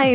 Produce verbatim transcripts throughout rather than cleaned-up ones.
Hi,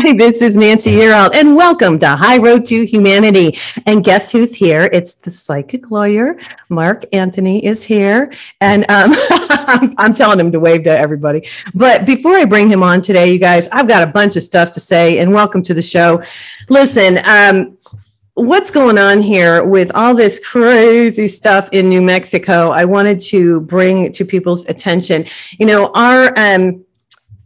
Hi, this is Nancy Herald, and welcome to High Road to Humanity. And guess who's here? It's the psychic lawyer. Mark Anthony is here, and um, I'm, I'm telling him to wave to everybody. But before I bring him on today, you guys, I've got a bunch of stuff to say, and welcome to the show. Listen, um, what's going on here with all this crazy stuff in New Mexico, I wanted to bring to people's attention. You know, our... Um,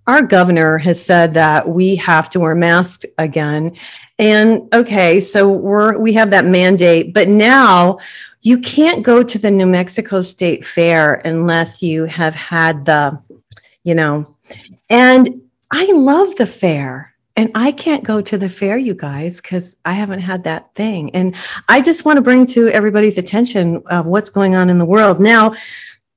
Our governor has said that we have to wear masks again. And okay, so we're, we have that mandate, but now you can't go to the New Mexico State Fair unless you have had the, you know, and I love the fair. And I can't go to the fair, you guys, because I haven't had that thing. And I just want to bring to everybody's attention uh, what's going on in the world now.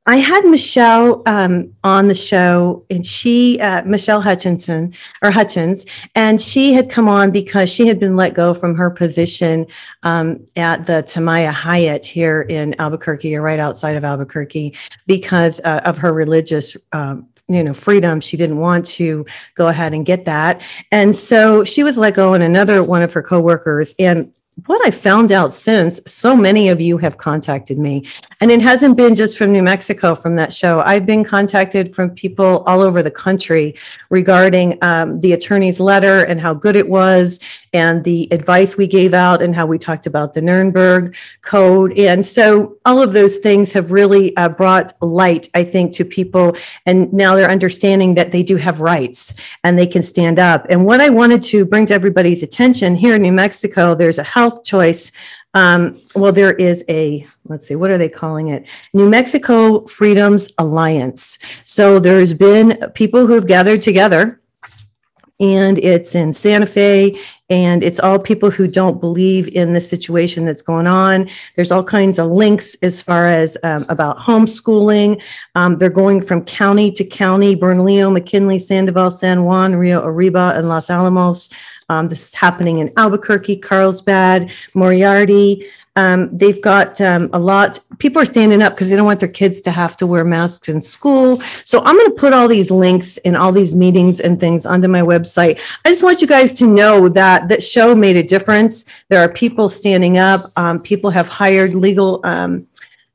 I had Michelle um, on the show, and she, uh, Michelle Hutchinson, or Hutchins, and she had come on because she had been let go from her position um, at the Tamaya Hyatt here in Albuquerque, or right outside of Albuquerque, because uh, of her religious um you know, freedom. She didn't want to go ahead and get that. And so she was let go, and another one of her coworkers. And what I found out since, so many of you have contacted me, and it hasn't been just from New Mexico from that show. I've been contacted from people all over the country regarding um, the attorney's letter and how good it was, and the advice we gave out, and how we talked about the Nuremberg Code. And so all of those things have really uh, brought light, I think, to people. And now they're understanding that they do have rights and they can stand up. And what I wanted to bring to everybody's attention here in New Mexico, there's a health choice. Um, well, there is a, let's see, what are they calling it? New Mexico Freedoms Alliance. So there's been people who have gathered together, and it's in Santa Fe, and it's all people who don't believe in the situation that's going on. There's all kinds of links as far as um, about homeschooling. Um, they're going from county to county, Bernalillo, McKinley, Sandoval, San Juan, Rio Arriba, and Los Alamos. Um, this is happening in Albuquerque, Carlsbad, Moriarty. Um, they've got um, a lot. People are standing up because they don't want their kids to have to wear masks in school. So I'm going to put all these links and all these meetings and things onto my website. I just want you guys to know that that show made a difference. There are people standing up. Um, people have hired legal um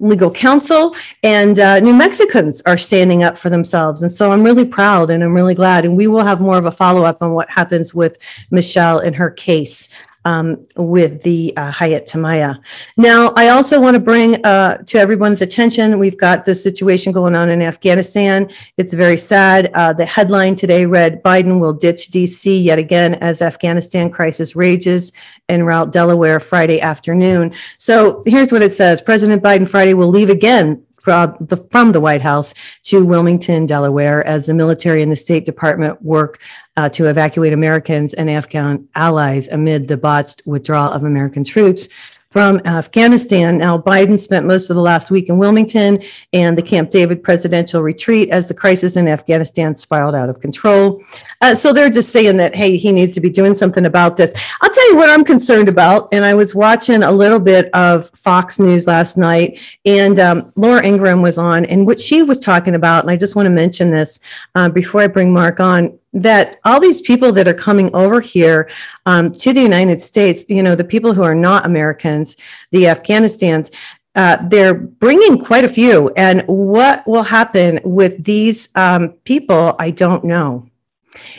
legal counsel, and uh, New Mexicans are standing up for themselves. And so I'm really proud, and I'm really glad. And we will have more of a follow-up on what happens with Michelle and her case um, with the uh, Hyatt Tamaya. Now, I also want to bring uh, to everyone's attention, we've got this situation going on in Afghanistan. It's very sad. Uh, the headline today read, Biden will ditch D C yet again as Afghanistan crisis rages. En route Delaware Friday afternoon. So here's what it says. President Biden Friday will leave again from the White House to Wilmington, Delaware, as the military and the State Department work uh, to evacuate Americans and Afghan allies amid the botched withdrawal of American troops from Afghanistan. Now, Biden spent most of the last week in Wilmington and the Camp David presidential retreat as the crisis in Afghanistan spiraled out of control. Uh, so they're just saying that, hey, he needs to be doing something about this. I'll tell you what I'm concerned about. And I was watching a little bit of Fox News last night, and um, Laura Ingraham was on, and what she was talking about, and I just want to mention this uh, before I bring Mark on, that all these people that are coming over here um, to the United States, you know, the people who are not Americans, the Afghanistans, uh, they're bringing quite a few. And what will happen with these um, people, I don't know.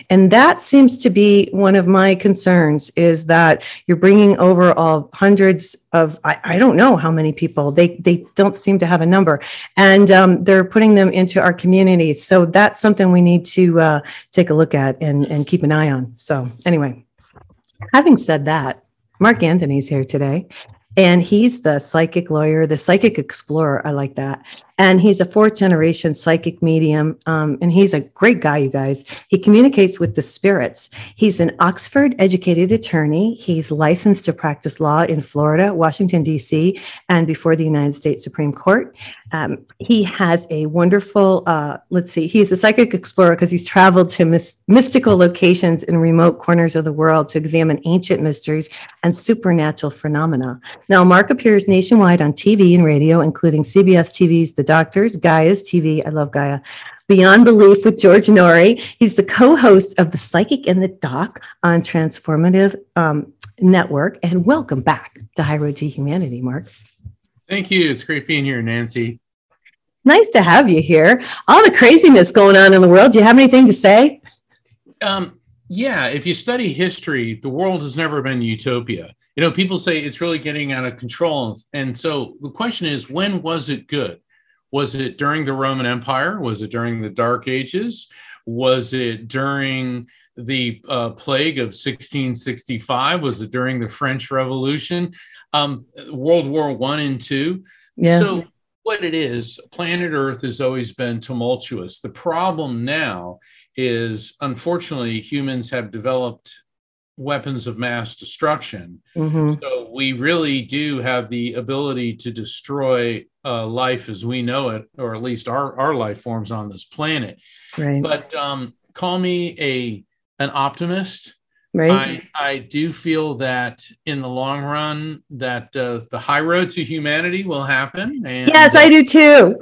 And that seems to be one of my concerns, is that you're bringing over all hundreds of, I, I don't know how many people, they they don't seem to have a number, and um, they're putting them into our communities. So that's something we need to uh, take a look at and, and keep an eye on. So anyway, having said that, Mark Anthony's here today. And he's the psychic lawyer, the psychic explorer. I like that. And he's a fourth generation psychic medium. Um, and he's a great guy, you guys. He communicates with the spirits. He's an Oxford educated attorney. He's licensed to practice law in Florida, Washington, D C, and before the United States Supreme Court. Um, he has a wonderful, uh, let's see, he's a psychic explorer because he's traveled to mis- mystical locations in remote corners of the world to examine ancient mysteries and supernatural phenomena. Now, Mark appears nationwide on T V and radio, including C B S T V's The Doctors, Gaia's T V, I love Gaia, Beyond Belief with George Noory. He's the co-host of The Psychic and the Doc on Transformative um, Network. And welcome back to High Road to Humanity, Mark. Thank you. It's great being here, Nancy. Nice to have you here. All the craziness going on in the world. Do you have anything to say? Um, yeah. If you study history, the world has never been utopia. You know, people say it's really getting out of control. And so the question is, when was it good? Was it during the Roman Empire? Was it during the Dark Ages? Was it during the uh, plague of sixteen sixty-five? Was it during the French Revolution? Um, World War One and Two. Yeah. So what it is, planet Earth has always been tumultuous. The problem now is, unfortunately, humans have developed weapons of mass destruction. Mm-hmm. So we really do have the ability to destroy uh, life as we know it, or at least our, our life forms on this planet. Right. But um, call me a an optimist. Right. I, I do feel that in the long run that uh, the high road to humanity will happen. And yes, I do too.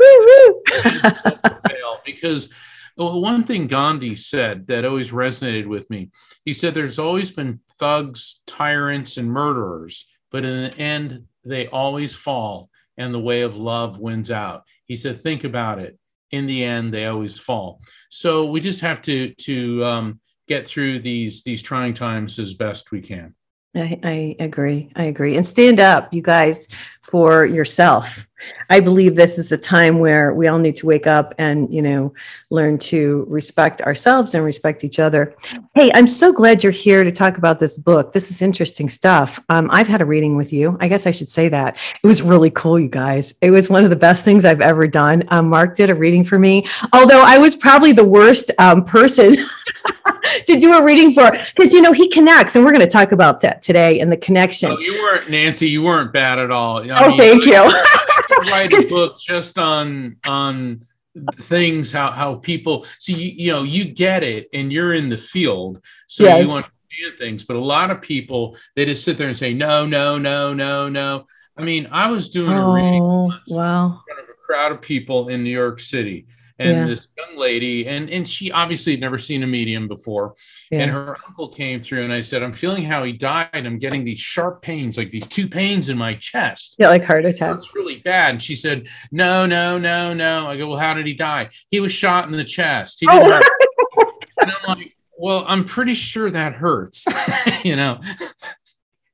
Woo-woo. Because one thing Gandhi said that always resonated with me, he said there's always been thugs, tyrants, and murderers, but in the end, they always fall and the way of love wins out. He said, think about it. In the end, they always fall. So we just have to, to, um, get through these these trying times as best we can. I, I agree. I agree. And stand up, you guys, for yourself. I believe this is the time where we all need to wake up and, you know, learn to respect ourselves and respect each other. Hey, I'm so glad you're here to talk about this book. This is interesting stuff. Um, I've had a reading with you. I guess I should say that. It was really cool, you guys. It was one of the best things I've ever done. Um, Mark did a reading for me, although I was probably the worst um, person to do a reading for, because, you know, he connects, and we're going to talk about that today and the connection. Oh, you weren't, Nancy, you weren't bad at all. I oh, mean, thank you. You write a book just on on things, how, how people, so you, you know, you get it and you're in the field, so yes. You understand things, but a lot of people, they just sit there and say, no, no, no, no, no. I mean, I was doing oh, a reading once wow. in front of a crowd of people in New York City. And yeah. This young lady, and, and she obviously had never seen a medium before. Yeah. And her uncle came through, and I said, I'm feeling how he died. I'm getting these sharp pains, like these two pains in my chest. Yeah, like heart attack. That's really bad. And she said, no, no, no, no. I go, well, how did he die? He was shot in the chest. He didn't oh. And I'm like, well, I'm pretty sure that hurts, you know.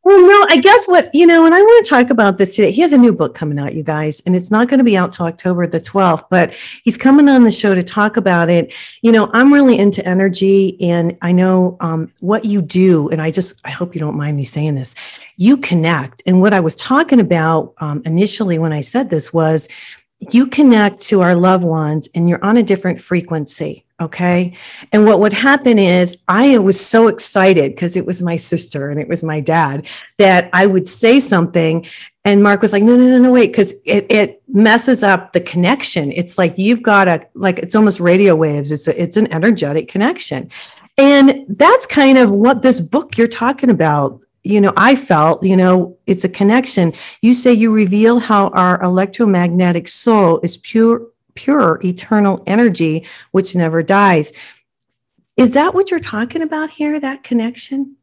Well, no, I guess what, you know, and I want to talk about this today. He has a new book coming out, you guys, and it's not going to be out till October the twelfth, but he's coming on the show to talk about it. You know, I'm really into energy, and I know um, what you do, and I just, I hope you don't mind me saying this, you connect. And what I was talking about um, initially when I said this was, you connect to our loved ones, and you're on a different frequency. Okay. And what would happen is I was so excited because it was my sister and it was my dad that I would say something. And Mark was like, no, no, no, no, wait, because it, it messes up the connection. It's like, you've got a, like, it's almost radio waves. It's a, it's an energetic connection. And that's kind of what this book you're talking about. You know, I felt, you know, it's a connection. You say you reveal how our electromagnetic soul is pure, pure eternal energy, which never dies. Is that what you're talking about here? That connection?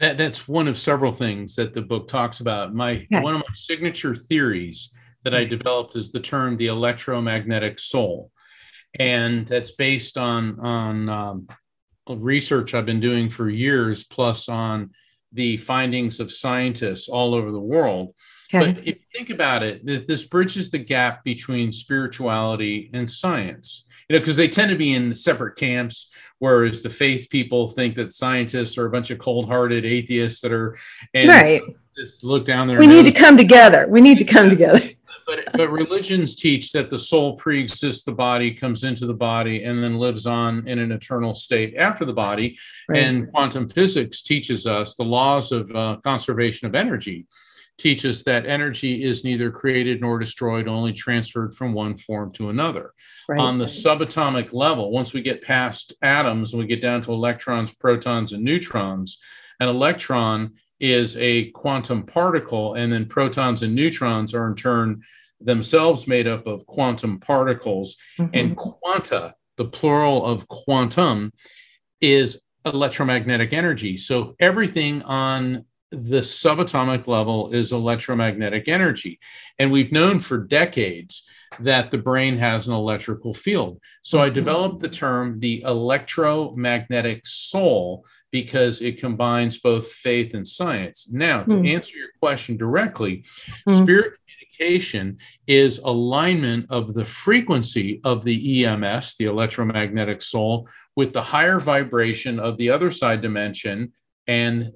That that's one of several things that the book talks about. My okay. One of my signature theories that I developed is the term the electromagnetic soul, and that's based on on um, research I've been doing for years, plus on the findings of scientists all over the world. Okay. But if you think about it, this bridges the gap between spirituality and science. you know, because they tend to be in separate camps, whereas the faith people think that scientists are a bunch of cold-hearted atheists that are, and right. just look down there. We need to come together. We need to come together. But, but religions teach that the soul pre-exists the body, comes into the body, and then lives on in an eternal state after the body. Right. And quantum physics teaches us the laws of uh, conservation of energy, teaches that energy is neither created nor destroyed, only transferred from one form to another. Right. On the subatomic level, once we get past atoms and we get down to electrons, protons, and neutrons, an electron is a quantum particle, and then protons and neutrons are in turn themselves made up of quantum particles, mm-hmm. and quanta, the plural of quantum, is electromagnetic energy. So everything on the subatomic level is electromagnetic energy, and we've known for decades that the brain has an electrical field. So I developed the term the electromagnetic soul, because it combines both faith and science. Now, to mm. answer your question directly, mm. spirit communication is alignment of the frequency of the E M S, the electromagnetic soul, with the higher vibration of the other side dimension, and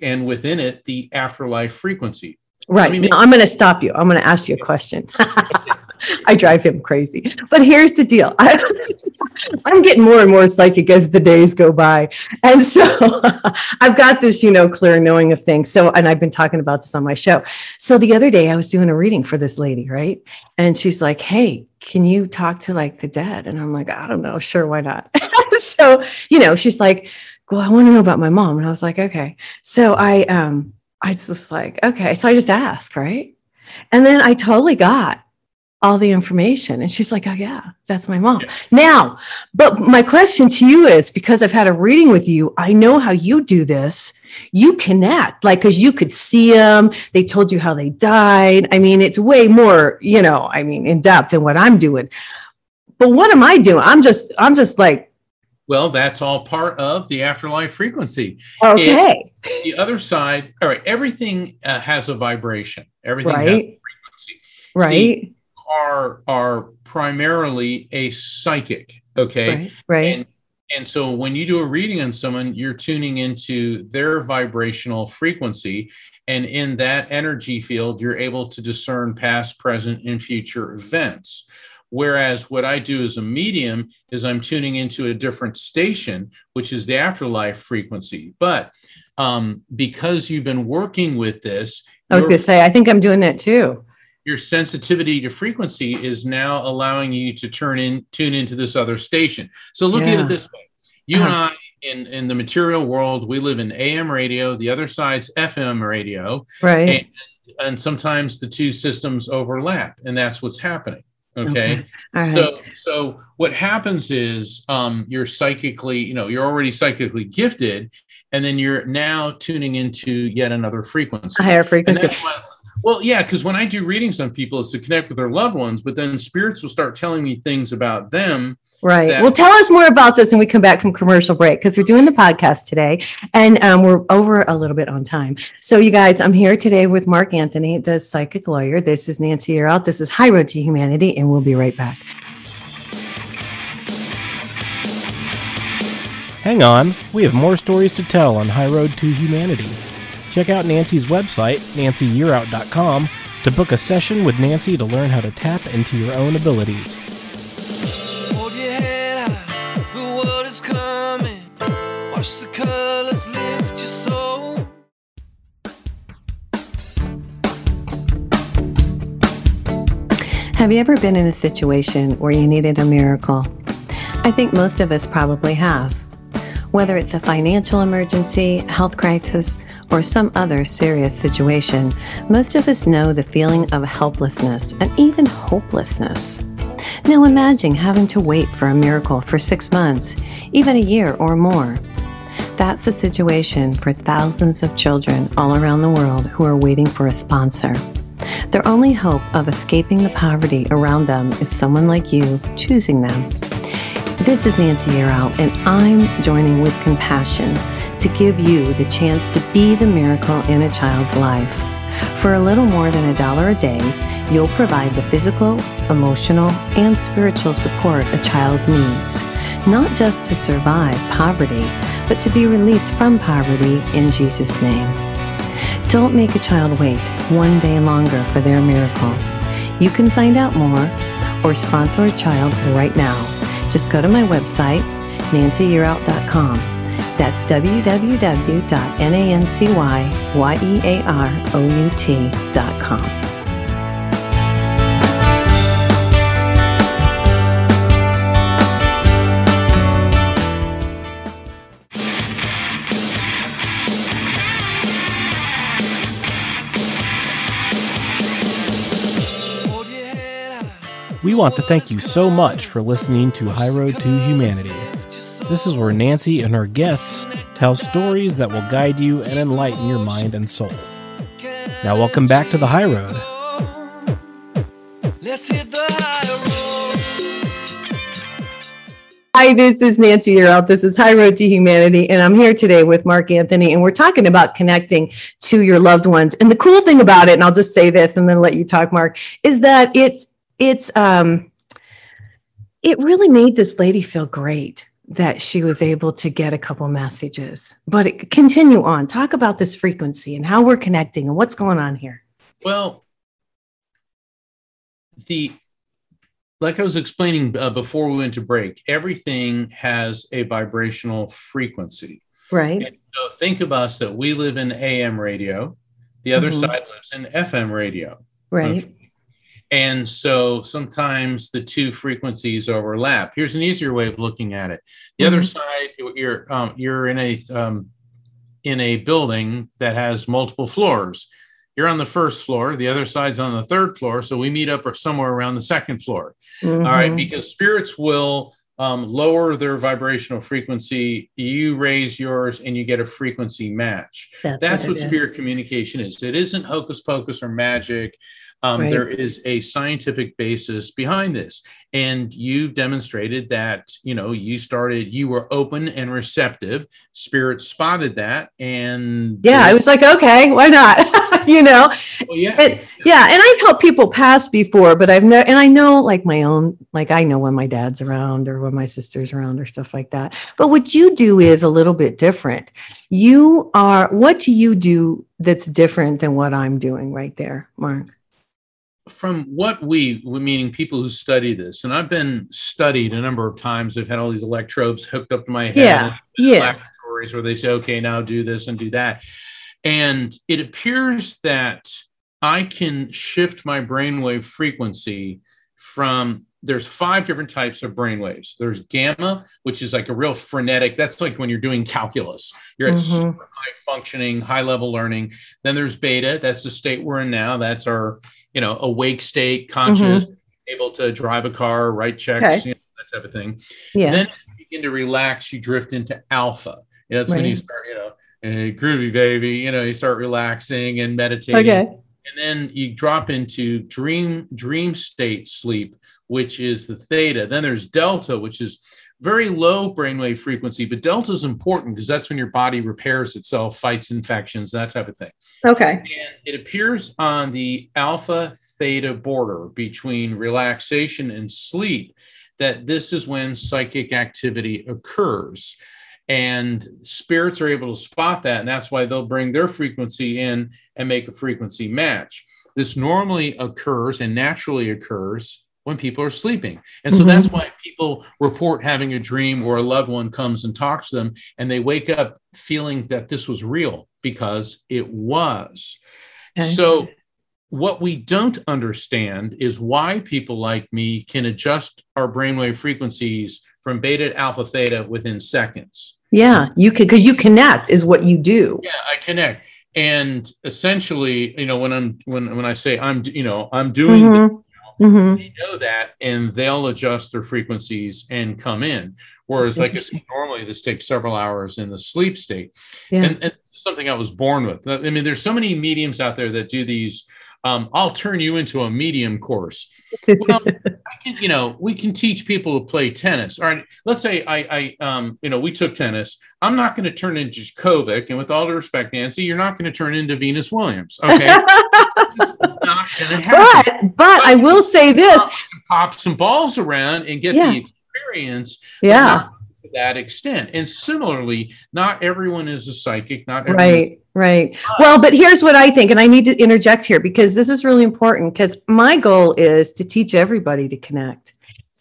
and within it, the afterlife frequency. Right. I mean, now, I'm going to stop you. I'm going to ask you a question. I drive him crazy. But here's the deal. I, I'm getting more and more psychic as the days go by. And so I've got this, you know, clear knowing of things. So, and I've been talking about this on my show. So the other day I was doing a reading for this lady, right? And she's like, hey, can you talk to like the dead? And I'm like, I don't know. Sure. Why not? So, you know, she's like, well, I want to know about my mom. And I was like, okay. So I, um, I was just like, okay. So I just asked, right? And then I totally got all the information. And she's like, oh yeah, that's my mom. Yeah. Now, but my question to you is, because I've had a reading with you, I know how you do this. You connect, like, cause you could see them. They told you how they died. I mean, it's way more, you know, I mean, in depth than what I'm doing, but what am I doing? I'm just, I'm just like, well, that's all part of the afterlife frequency. Okay. It, the other side. All right. Everything uh, has a vibration. Everything right. has a frequency. Right. See, Are are primarily a psychic, okay? Right, right. And, and so when you do a reading on someone, you're tuning into their vibrational frequency. And in that energy field, you're able to discern past, present, and future events. Whereas what I do as a medium is I'm tuning into a different station, which is the afterlife frequency. But um, because you've been working with this... I was going to say, I think I'm doing that too. Your sensitivity to frequency is now allowing you to turn in, tune into this other station. So look yeah. at it this way. You uh-huh. and I, in, in the material world, we live in A M radio, the other side's F M radio. Right. And, and sometimes the two systems overlap, and that's what's happening. Okay. Mm-hmm. Right. So, so what happens is um, you're psychically, you know, you're already psychically gifted, and then you're now tuning into yet another frequency. A higher frequency. Well, yeah, because when I do readings on people, it's to connect with their loved ones, but then spirits will start telling me things about them. Right. That- well, tell us more about this when we come back from commercial break, because we're doing the podcast today, and um, we're over a little bit on time. So, you guys, I'm here today with Mark Anthony, the psychic lawyer. This is Nancy Herald. This is High Road to Humanity, and we'll be right back. Hang on. We have more stories to tell on High Road to Humanity. Check out Nancy's website, nancy year out dot com, to book a session with Nancy to learn how to tap into your own abilities. Hold your head high, the world is coming. Watch the colors lift your soul. Have you ever been in a situation where you needed a miracle? I think most of us probably have. Whether it's a financial emergency, health crisis, or some other serious situation, most of us know the feeling of helplessness and even hopelessness. Now imagine having to wait for a miracle for six months, even a year or more. That's the situation for thousands of children all around the world who are waiting for a sponsor. Their only hope of escaping the poverty around them is someone like you choosing them. This is Nancy Herald, and I'm joining with compassion to give you the chance to be the miracle in a child's life. For a little more than a dollar a day, you'll provide the physical, emotional, and spiritual support a child needs, not just to survive poverty, but to be released from poverty in Jesus' name. Don't make a child wait one day longer for their miracle. You can find out more or sponsor a child right now. Just go to my website, nancy year out dot com. That's w w w dot nancy yearout dot com. We want to thank you so much for listening to High Road to Humanity. This is where Nancy and her guests tell stories that will guide you and enlighten your mind and soul. Now welcome back to the High Road. Hi, this is Nancy Herald. This is High Road to Humanity, and I'm here today with Mark Anthony, and we're talking about connecting to your loved ones. And the cool thing about it, and I'll just say this and then let you talk, Mark, is that it's It's um, it really made this lady feel great that she was able to get a couple messages. But it, continue on. Talk about this frequency and how we're connecting and what's going on here. Well, the like I was explaining uh, before we went to break, everything has a vibrational frequency, right? And so think of us that we live in A M radio. The other mm-hmm. side lives in F M radio, right? Okay. And so sometimes the two frequencies overlap. Here's an easier way of looking at it. The mm-hmm. other side, you're um, you're in a um, in a building that has multiple floors. You're on the first floor. The other side's on the third floor. So we meet up somewhere around the second floor. Mm-hmm. All right, because spirits will um, lower their vibrational frequency. You raise yours, and you get a frequency match. That's, That's what, what spirit is. Communication is. It isn't hocus pocus or magic. Um, right. There is a scientific basis behind this, and you've demonstrated that, you know, you started, you were open and receptive. Spirit spotted that. And yeah, I was like, okay, why not? you know, well, yeah. And, yeah. And I've helped people pass before, but I've never, and I know like my own, like I know when my dad's around or when my sister's around or stuff like that. But what you do is a little bit different. You are, what do you do that's different than what I'm doing right there, Mark? From what we, meaning people who study this, and I've been studied a number of times. I've had all these electrodes hooked up to my head. Yeah, yeah. Laboratories where they say, okay, now do this and do that. And it appears that I can shift my brainwave frequency from, there's five different types of brainwaves. There's gamma, which is like a real frenetic. That's like when you're doing calculus, you're at mm-hmm. super high functioning, high level learning. Then there's beta. That's the state we're in now. That's our, you know, awake state, conscious, mm-hmm. able to drive a car, write checks, okay. you know, that type of thing. Yeah. And then as you begin to relax, you drift into alpha. You know, that's right. when you start, you know, hey, groovy baby, you know, you start relaxing and meditating. Okay. And then you drop into dream, dream state sleep, which is the theta. Then there's delta, which is very low brainwave frequency, but delta is important because that's when your body repairs itself, fights infections, that type of thing. Okay. And it appears on the alpha theta border between relaxation and sleep that this is when psychic activity occurs. And spirits are able to spot that. And that's why they'll bring their frequency in and make a frequency match. This normally occurs and naturally occurs when people are sleeping. And so mm-hmm. that's why people report having a dream or a loved one comes and talks to them and they wake up feeling that this was real because it was. Okay. So what we don't understand is why people like me can adjust our brainwave frequencies from beta to alpha theta within seconds. Yeah, you can, because you connect is what you do. Yeah, I connect. And essentially, you know, when I'm, when, when I say I'm, you know, I'm doing mm-hmm. the, Mm-hmm. they know that, and they'll adjust their frequencies and come in. Whereas, like I said, normally this takes several hours in the sleep state. Yeah. And, and something I was born with. I mean, there's so many mediums out there that do these um, I'll turn you into a medium course. Well, I can, you know, we can teach people to play tennis. All right. Let's say I, I um, you know, we took tennis. I'm not going to turn into Djokovic. And with all due respect, Nancy, you're not going to turn into Venus Williams. Okay. It's not going to happen. But, but, but I will say this. Pop some balls around and get yeah. the experience. Yeah. To that extent. And similarly, not everyone is a psychic. Not everyone. Right. Right. Well, but here's what I think, and I need to interject here because this is really important, because my goal is to teach everybody to connect,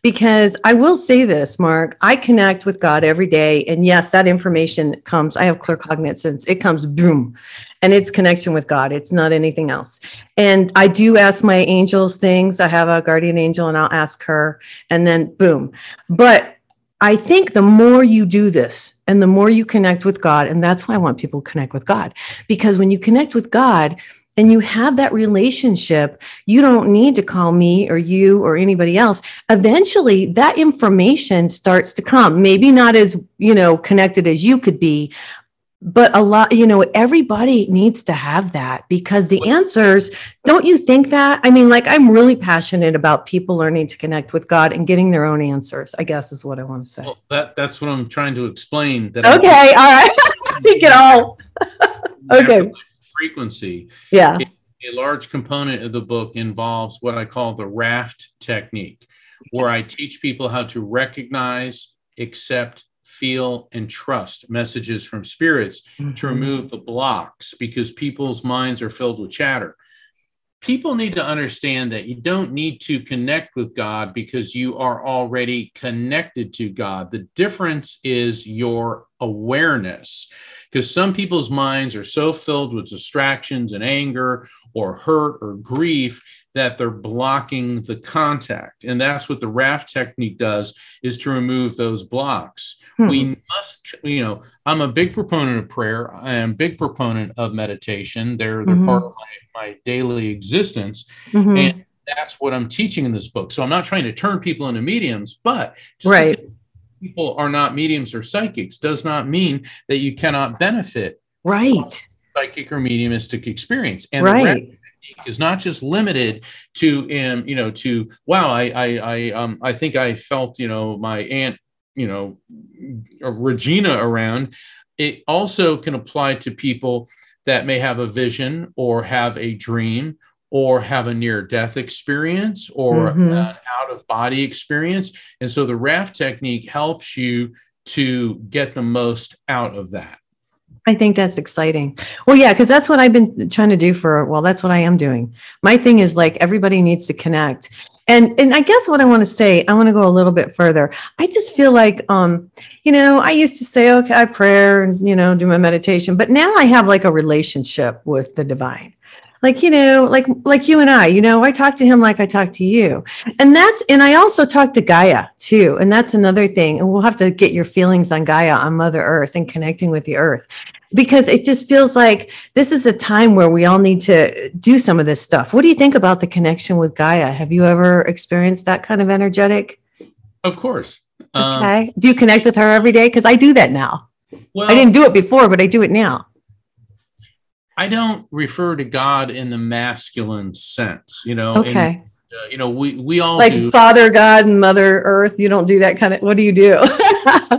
because I will say this, Mark, I connect with God every day. And yes, that information comes, I have claircognizance, it comes boom, and it's connection with God. It's not anything else. And I do ask my angels things. I have a guardian angel and I'll ask her, and then boom. But I think the more you do this and the more you connect with God, and that's why I want people to connect with God, because when you connect with God and you have that relationship, you don't need to call me or you or anybody else. Eventually that information starts to come, maybe not as, you know, connected as you could be, but a lot, you know, everybody needs to have that, because the answers, don't you think that? I mean, like, I'm really passionate about people learning to connect with God and getting their own answers, I guess is what I want to say. Well, that, that's what I'm trying to explain. That okay. I'm- all right. I think it all. Okay. Frequency. Yeah. A large component of the book involves what I call the raft technique, where I teach people how to recognize, accept, feel, and trust messages from spirits mm-hmm. to remove the blocks, because people's minds are filled with chatter. People need to understand that you don't need to connect with God because you are already connected to God. The difference is your awareness, because some people's minds are so filled with distractions and anger or hurt or grief that they're blocking the contact. And that's what the raft technique does, is to remove those blocks. Hmm. We must, you know, I'm a big proponent of prayer. I am a big proponent of meditation. They're, they're mm-hmm. part of my, my daily existence. Mm-hmm. And that's what I'm teaching in this book. So I'm not trying to turn people into mediums, but just right. people are not mediums or psychics does not mean that you cannot benefit right. from psychic or mediumistic experience. And right. the is not just limited to, um, you know, to, wow, I, I, I, um, I think I felt, you know, my aunt, you know, Regina around. It also can apply to people that may have a vision or have a dream or have a near-death experience or mm-hmm. an out-of-body experience. And so the raft technique helps you to get the most out of that. I think that's exciting. Well, yeah, because that's what I've been trying to do for, well, that's what I am doing. My thing is like everybody needs to connect. And and I guess what I want to say, I want to go a little bit further. I just feel like, um, you know, I used to say, okay, I prayer and, you know, do my meditation. But now I have like a relationship with the divine. Like, you know, like, like you and I, you know, I talk to him like I talk to you. And that's, and I also talk to Gaia too. And that's another thing. And we'll have to get your feelings on Gaia, on Mother Earth and connecting with the earth, because it just feels like this is a time where we all need to do some of this stuff. What do you think about the connection with Gaia? Have you ever experienced that kind of energetic? Of course. Um, okay. Do you connect with her every day? Cause I do that now. Well, I didn't do it before, but I do it now. I don't refer to God in the masculine sense, you know, okay. and, uh, you know, we, we all like do. Father God and Mother Earth. You don't do that kind of, what do you do?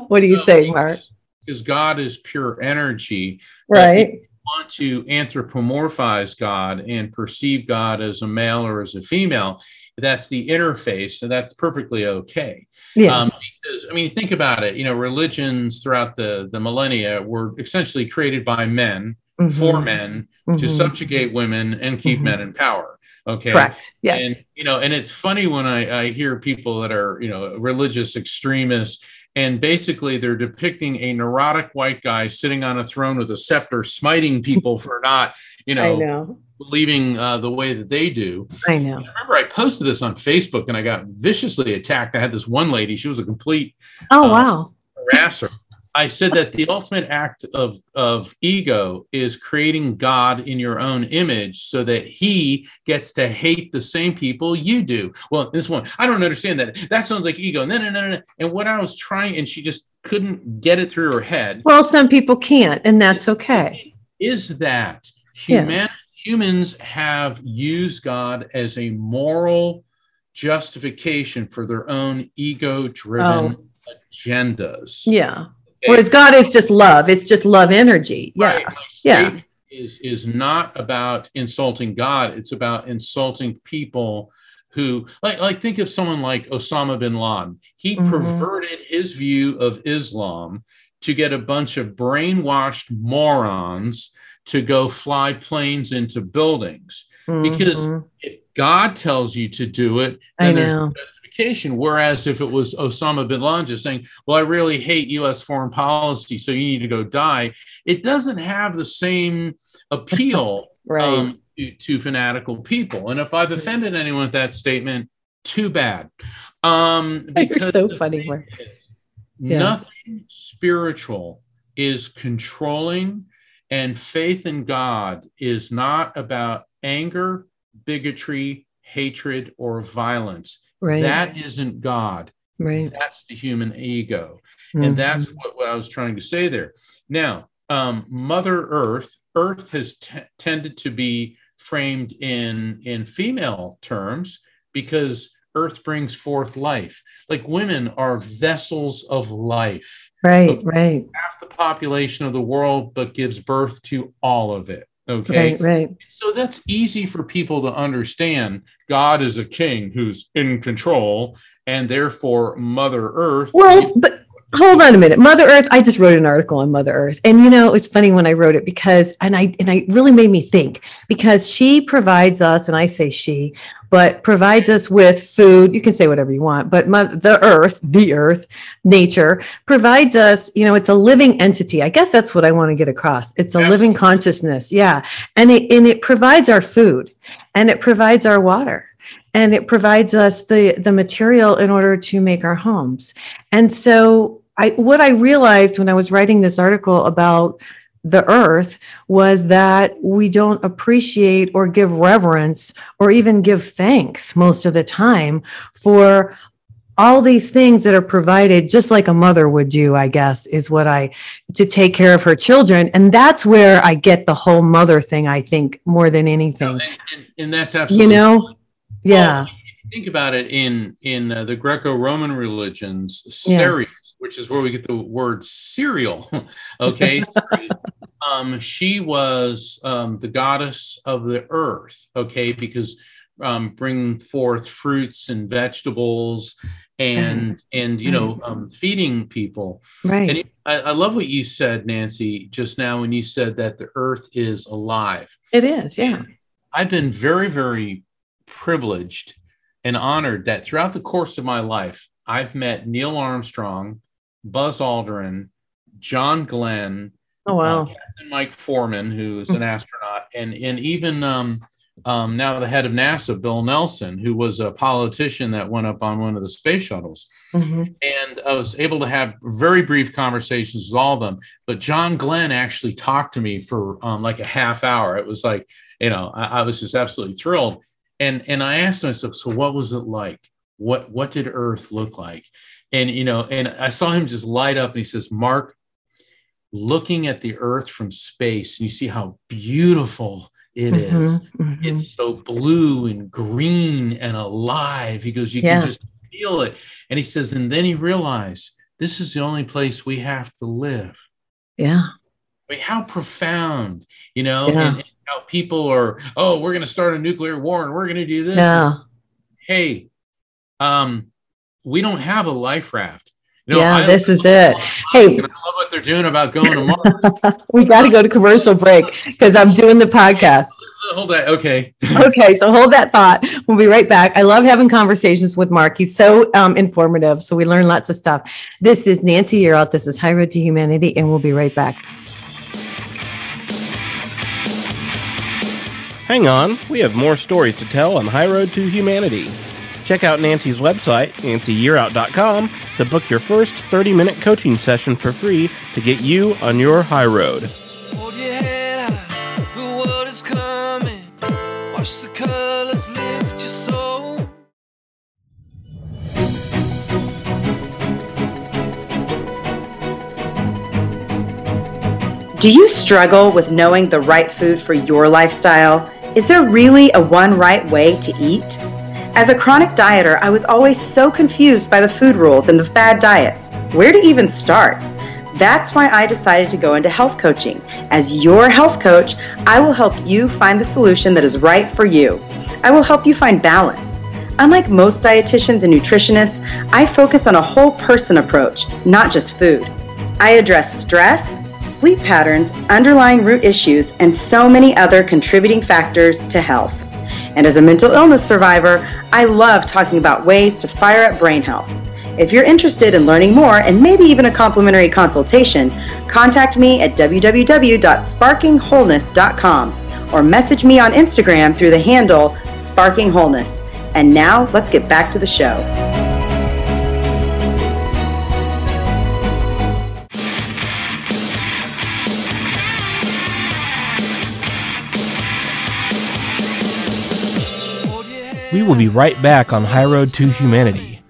What do you so, say, Mark? Because God is pure energy. Right. If you want to anthropomorphize God and perceive God as a male or as a female, that's the interface. So that's perfectly okay. Yeah. Um, because, I mean, think about it, you know, religions throughout the, the millennia were essentially created by men. Mm-hmm. for men mm-hmm. to subjugate women and keep mm-hmm. men in power. Okay. Correct. Yes. And, you know, and it's funny when I, I hear people that are, you know, religious extremists, and basically they're depicting a neurotic white guy sitting on a throne with a scepter, smiting people for not, you know, know. believing uh, the way that they do. I know. And I remember I posted this on Facebook and I got viciously attacked. I had this one lady, she was a complete oh, uh, wow. harasser. I said that the ultimate act of, of ego is creating God in your own image so that he gets to hate the same people you do. Well, this one, I don't understand that. That sounds like ego. No, no, no, no. And what I was trying, and she just couldn't get it through her head. Well, some people can't, and that's okay. Is that humanity humans have used God as a moral justification for their own ego-driven oh. agendas. Yeah. Okay. Whereas God is just love. It's just love energy. Yeah. Right. Yeah. Is, is not about insulting God. It's about insulting people who, like, like think of someone like Osama bin Laden. He mm-hmm. perverted his view of Islam to get a bunch of brainwashed morons to go fly planes into buildings. Mm-hmm. Because if God tells you to do it, then there's no justification. Whereas if it was Osama bin Laden just saying, well, I really hate U S foreign policy, so you need to go die, it doesn't have the same appeal right. um, to, to fanatical people. And if I've offended anyone with that statement, too bad. Um, because You're so funny. Is, yeah. Nothing spiritual is controlling. And faith in God is not about anger, bigotry, hatred, or violence. Right. That isn't God. Right. That's the human ego. Mm-hmm. And that's what, what I was trying to say there. Now, um, Mother Earth, Earth has t- tended to be framed in, in female terms because Earth brings forth life. Like women are vessels of life. Right, so right. Half the population of the world, but gives birth to all of it. Okay. Right, right. So that's easy for people to understand. God is a king who's in control, and therefore Mother Earth. Well, but hold on a minute. Mother Earth, I just wrote an article on Mother Earth. And you know, it's funny when I wrote it because and I and I really made me think, because she provides us, and I say she, but provides us with food. You can say whatever you want, but mother, the earth, the earth, nature provides us, you know, it's a living entity. I guess that's what I want to get across. It's a Absolutely. Living consciousness. Yeah. And it, and it provides our food, and it provides our water, and it provides us the, the material in order to make our homes. And so I, what I realized when I was writing this article about the earth was that we don't appreciate or give reverence or even give thanks most of the time for all these things that are provided, just like a mother would do, I guess, is what I, to take care of her children. And that's where I get the whole mother thing, I think, more than anything. And, and, and that's absolutely, you know, yeah. Well, think about it in, in uh, the Greco-Roman religions, Ceres, yeah. which is where we get the word cereal. Okay. um, she was um, the goddess of the earth. Okay. Because um, bringing forth fruits and vegetables and, mm-hmm. and, you know, um, feeding people. Right. And it, I, I love what you said, Nancy, just now when you said that the earth is alive. It is. Yeah. I've been very, very privileged and honored that throughout the course of my life, I've met Neil Armstrong, Buzz Aldrin, John Glenn, oh, wow. uh, Captain Mike Foreman, who is an astronaut, and and even um, um, now the head of NASA, Bill Nelson, who was a politician that went up on one of the space shuttles. Mm-hmm. And I was able to have very brief conversations with all of them. But John Glenn actually talked to me for um, like a half hour. It was like, you know, I, I was just absolutely thrilled. And and I asked myself, so what was it like? What what did Earth look like? And, you know, and I saw him just light up, and he says, Mark, looking at the earth from space, and you see how beautiful it mm-hmm, is. Mm-hmm. It's so blue and green and alive. He goes, you yeah. can just feel it. And he says, and then he realized this is the only place we have to live. Yeah. I mean, how profound, you know, yeah. and, and how people are, oh, we're going to start a nuclear war, and we're going to do this. Yeah. Hey, um, we don't have a life raft. You know, yeah, I this is it. Hey, I love what they're doing about going to Mars. We got to go to commercial break because I'm doing the podcast. Hold that. Okay. Okay. So hold that thought. We'll be right back. I love having conversations with Mark. He's so um, informative. So we learn lots of stuff. This is Nancy Herald. This is High Road to Humanity, and we'll be right back. Hang on. We have more stories to tell on High Road to Humanity. Check out Nancy's website, nancy year out dot com, to book your first thirty-minute coaching session for free to get you on your high road. Hold your head high, the world is coming. Watch the colors lift your soul. Do you struggle with knowing the right food for your lifestyle? Is there really a one right way to eat? As a chronic dieter, I was always so confused by the food rules and the fad diets. Where to even start? That's why I decided to go into health coaching. As your health coach, I will help you find the solution that is right for you. I will help you find balance. Unlike most dietitians and nutritionists, I focus on a whole person approach, not just food. I address stress, sleep patterns, underlying root issues, and so many other contributing factors to health. And as a mental illness survivor, I love talking about ways to fire up brain health. If you're interested in learning more and maybe even a complimentary consultation, contact me at w w w dot sparking wholeness dot com or message me on Instagram through the handle Sparking Wholeness. And now, let's get back to the show. We will be right back on High Road to Humanity.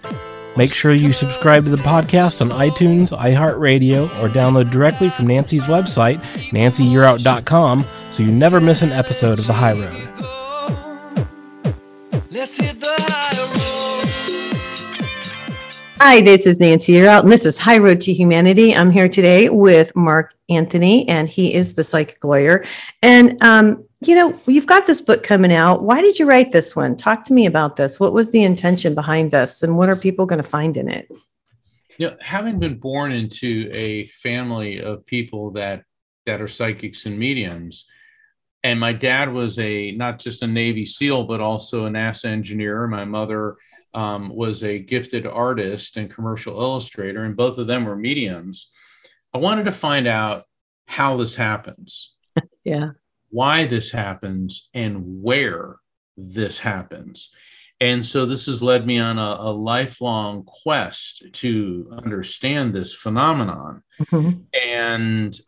Make sure you subscribe to the podcast on iTunes, iHeartRadio, or download directly from Nancy's website, nancy year out dot com, so you never miss an episode of The High Road. Let's hit the high road. Hi, this is Nancy Herald, and this is High Road to Humanity. I'm here today with Mark Anthony, and he is the psychic lawyer. And, um, you know, you've got this book coming out. Why did you write this one? Talk to me about this. What was the intention behind this, and what are people going to find in it? You know, having been born into a family of people that that are psychics and mediums, and my dad was a not just a Navy SEAL, but also a NASA engineer. My mother um, was a gifted artist and commercial illustrator, and both of them were mediums. I wanted to find out how this happens. Yeah. Why this happens and where this happens. And so this has led me on a, a lifelong quest to understand this phenomenon. Mm-hmm. And,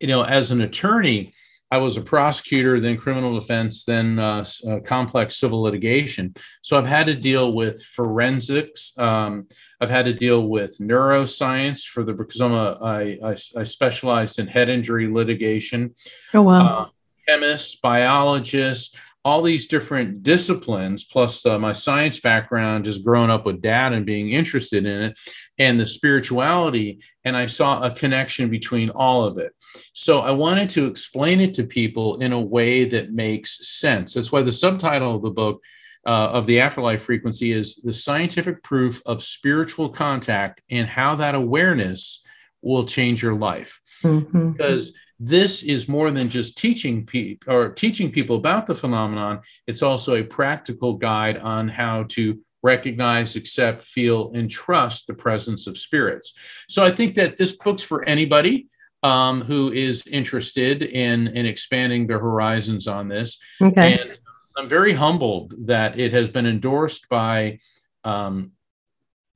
you know, as an attorney, I was a prosecutor, then criminal defense, then uh, uh, complex civil litigation. So I've had to deal with forensics. Um, I've had to deal with neuroscience for the, because I'm a, I, I, I specialized in head injury litigation. Oh, wow. Uh, chemists, biologists, all these different disciplines, plus uh, my science background, just growing up with dad and being interested in it, and the spirituality. And I saw a connection between all of it. So I wanted to explain it to people in a way that makes sense. That's why the subtitle of the book, uh, of The Afterlife Frequency, is The Scientific Proof of Spiritual Contact and How That Awareness Will Change Your Life. Mm-hmm. Because this is more than just teaching people or teaching people about the phenomenon. It's also a practical guide on how to recognize, accept, feel, and trust the presence of spirits. So I think that this book's for anybody um, who is interested in, in expanding their horizons on this. Okay. And I'm very humbled that it has been endorsed by um,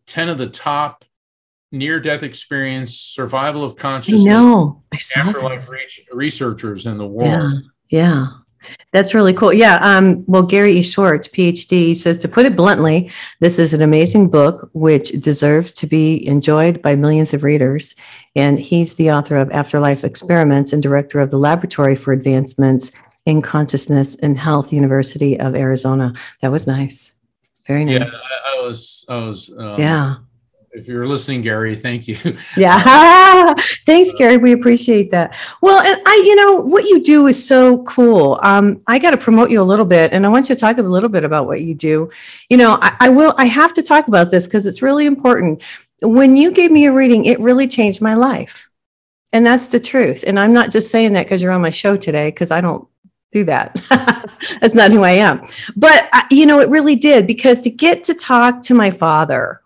ten of the top near-death experience, survival of consciousness, no, I afterlife that. researchers in the world. Yeah, yeah, that's really cool. Yeah, um, well, Gary E. Schwartz, P H D, says, to put it bluntly, this is an amazing book which deserves to be enjoyed by millions of readers. And he's the author of Afterlife Experiments and director of the Laboratory for Advancements in Consciousness and Health, University of Arizona. That was nice. Very nice. Yeah, I, I was, I was. Um, yeah. If you're listening, Gary, thank you. Yeah. Thanks, Gary. We appreciate that. Well, and I, you know, what you do is so cool. Um, I got to promote you a little bit, and I want you to talk a little bit about what you do. You know, I, I will, I have to talk about this because it's really important. When you gave me a reading, it really changed my life. And that's the truth. And I'm not just saying that because you're on my show today, because I don't do that. That's not who I am. But, I, you know, it really did, because to get to talk to my father,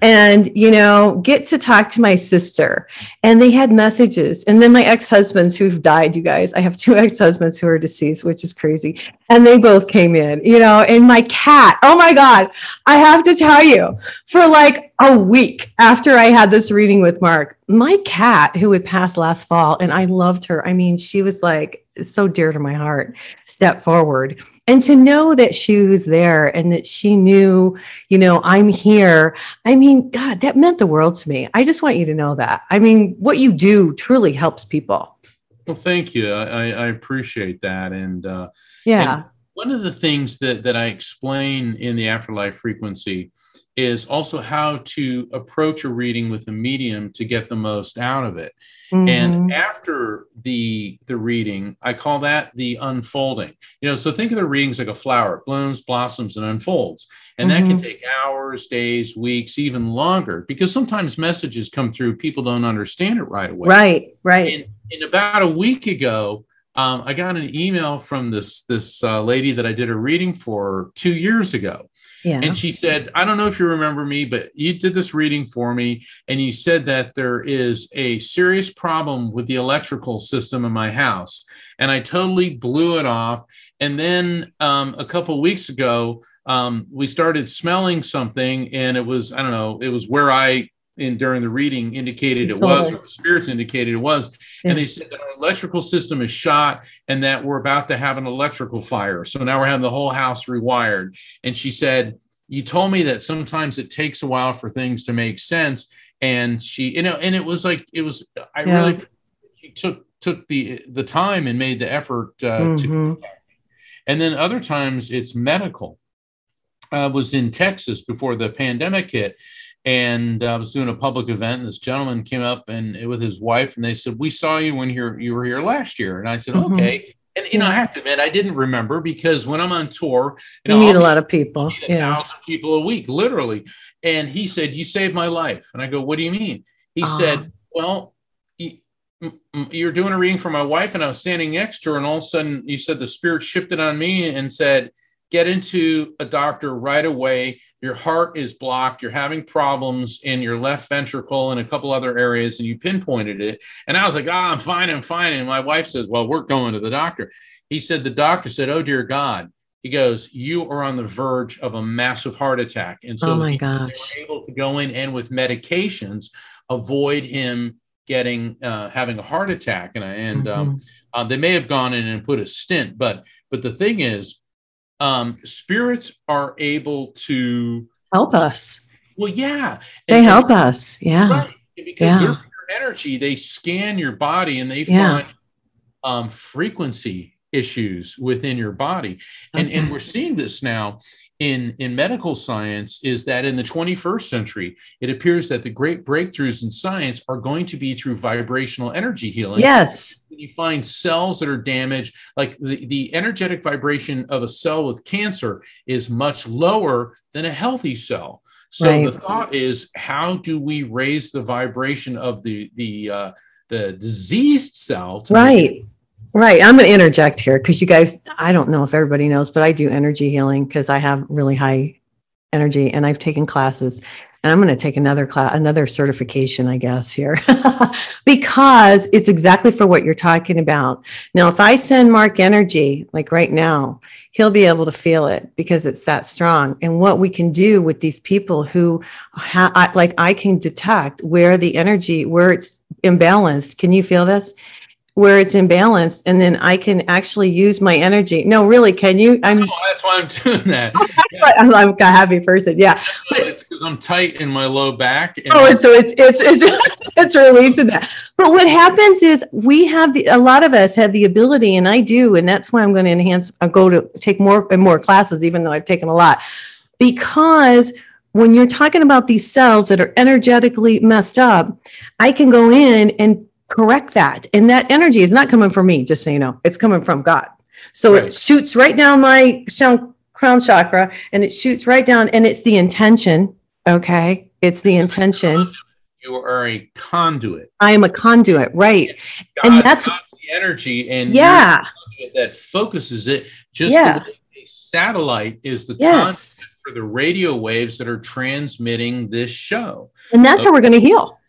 and, you know, get to talk to my sister, and they had messages. And then my ex-husbands who've died, you guys, I have two ex-husbands who are deceased, which is crazy. And they both came in, you know, and my cat, oh my God, I have to tell you, for like a week after I had this reading with Mark, my cat who had passed last fall, and I loved her. I mean, she was like so dear to my heart, stepped forward. And to know that she was there and that she knew, you know, I'm here. I mean, God, that meant the world to me. I just want you to know that. I mean, what you do truly helps people. Well, thank you. I, I appreciate that. And uh, yeah, and one of the things that, that I explain in the Afterlife Frequency is also how to approach a reading with a medium to get the most out of it. Mm-hmm. And after the the reading, I call that the unfolding. You know, so think of the readings like a flower. It blooms, blossoms, and unfolds. And mm-hmm. that can take hours, days, weeks, even longer, because sometimes messages come through, people don't understand it right away. Right, right. And, and about a week ago, um, I got an email from this, this uh, lady that I did a reading for two years ago. Yeah. And she said, I don't know if you remember me, but you did this reading for me. And you said that there is a serious problem with the electrical system in my house. And I totally blew it off. And then um, a couple of weeks ago, um, we started smelling something. And it was, I don't know, it was where I, in during the reading, indicated it was, or the spirits indicated it was. Yeah. And they said that our electrical system is shot and that we're about to have an electrical fire. So now we're having the whole house rewired. And she said, you told me that sometimes it takes a while for things to make sense. And she, you know, and it was like, it was, I yeah. really, she took, took the, the time and made the effort uh, mm-hmm. to contact me. And then other times it's medical. I was in Texas before the pandemic hit. And I was doing a public event, and this gentleman came up and with his wife, and they said, "We saw you when you were here last year." And I said, mm-hmm. "Okay." And you know, I have to admit, I didn't remember, because when I'm on tour, you, know, you meet a lot of people, a yeah. thousand people a week, literally. And he said, "You saved my life." And I go, "What do you mean?" He uh-huh. said, "Well, you're doing a reading for my wife, and I was standing next to her, and all of a sudden, you said the spirit shifted on me and said." Get into a doctor right away. Your heart is blocked. You're having problems in your left ventricle and a couple other areas, and you pinpointed it. And I was like, ah, oh, I'm fine. I'm fine. And my wife says, well, we're going to the doctor. He said, the doctor said, oh, dear God. He goes, you are on the verge of a massive heart attack. And so oh my gosh. They were able to go in and with medications, avoid him getting, uh, having a heart attack. And, and mm-hmm. um, uh, they may have gone in and put a stent, but, but the thing is, Um, spirits are able to help us. Well, yeah. They and, help and, us. Yeah. Right, because yeah. they're pure energy. They scan your body and they yeah. find um, frequency issues within your body. And, okay. and we're seeing this now in, in medical science, is that in the twenty-first century, it appears that the great breakthroughs in science are going to be through vibrational energy healing. Yes. You find cells that are damaged, like the, the energetic vibration of a cell with cancer is much lower than a healthy cell. So right. the thought is, how do we raise the vibration of the the uh, the diseased cell? To right, make- right. I'm going to interject here because you guys, I don't know if everybody knows, but I do energy healing because I have really high energy and I've taken classes. And I'm going to take another class, another certification, I guess, here, because it's exactly for what you're talking about. Now, if I send Mark energy, like right now, he'll be able to feel it because it's that strong. And what we can do with these people who, ha- I, like I can detect where the energy, where it's imbalanced. Can you feel this? Where it's imbalanced, and then I can actually use my energy. No, really, can you? I'm. No, that's why I'm doing that. Yeah. I'm, I'm a happy person. Yeah, but, it's because I'm tight in my low back. And oh, and so it's it's it's it's releasing that. But what happens is we have the, a lot of us have the ability, and I do, and that's why I'm going to enhance. I'll go to take more and more classes, even though I've taken a lot, because. When you're talking about these cells that are energetically messed up, I can go in and correct that. And that energy is not coming from me, just so you know, it's coming from God. So right. it shoots right down my crown chakra and it shoots right down and it's the intention. Okay. It's the intention. You are a conduit. I am a conduit. Right. God, and that's God's the energy. And yeah, you're the conduit that focuses it just yeah. the way a satellite is the yes. conduit. For the radio waves that are transmitting this show. And that's okay. how we're going to heal.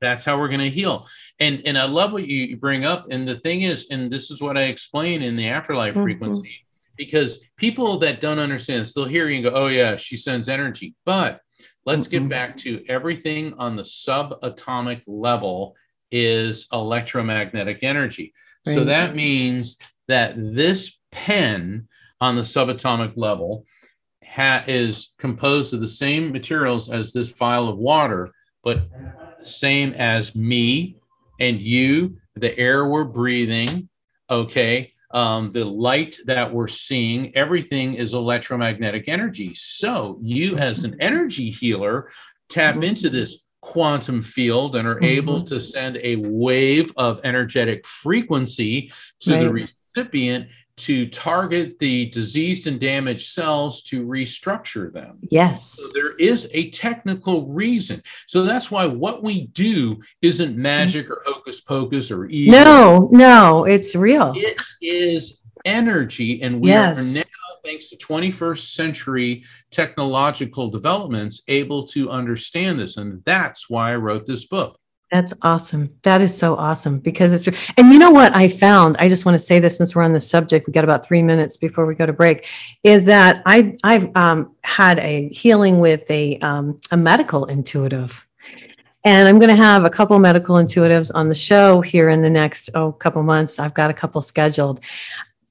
That's how we're going to heal. And and I love what you bring up. And the thing is, and this is what I explain in the Afterlife mm-hmm. Frequency, because people that don't understand still hear you and go, oh yeah, she sends energy. But let's mm-hmm. get back to everything on the subatomic level is electromagnetic energy. Right. So that means that this pen on the subatomic level Hat is composed of the same materials as this vial of water, but same as me and you the air we're breathing, okay, um, the light that we're seeing, everything is electromagnetic energy. So you as an energy healer tap into this quantum field and are able to send a wave of energetic frequency to right. the recipient to target the diseased and damaged cells to restructure them. Yes. So there is a technical reason. So that's why what we do isn't magic or hocus pocus or evil. No, no, it's real. It is energy. And we yes. are now, thanks to twenty-first century technological developments, able to understand this. And that's why I wrote this book. That's awesome. That is so awesome because it's, and you know what I found, I just want to say this since we're on the subject, we got about three minutes before we go to break, is that I, I've um, had a healing with a, um, a medical intuitive. And I'm going to have a couple medical intuitives on the show here in the next oh, couple months. I've got a couple scheduled.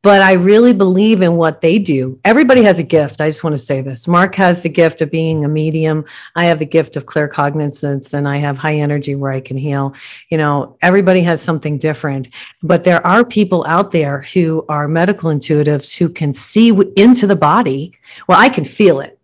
But I really believe in what they do. Everybody has a gift. I just want to say this. Mark has the gift of being a medium. I have the gift of claircognizance, and I have high energy where I can heal. You know, everybody has something different. But there are people out there who are medical intuitives who can see into the body. Well, I can feel it.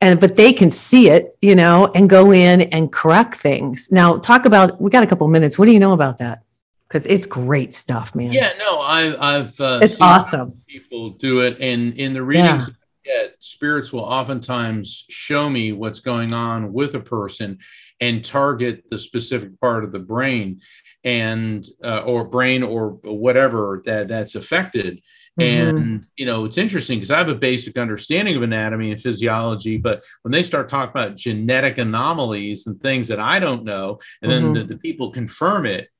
And, but they can see it, you know, and go in and correct things. Now, talk about, we got a couple minutes. What do you know about that? Because it's great stuff, man. Yeah, no, I, I've uh, it's seen awesome. People do it. And in the readings yeah. I get, spirits will oftentimes show me what's going on with a person and target the specific part of the brain and uh, or brain or whatever that, that's affected. Mm-hmm. And, you know, it's interesting because I have a basic understanding of anatomy and physiology. But when they start talking about genetic anomalies and things that I don't know, and mm-hmm. then the, the people confirm it,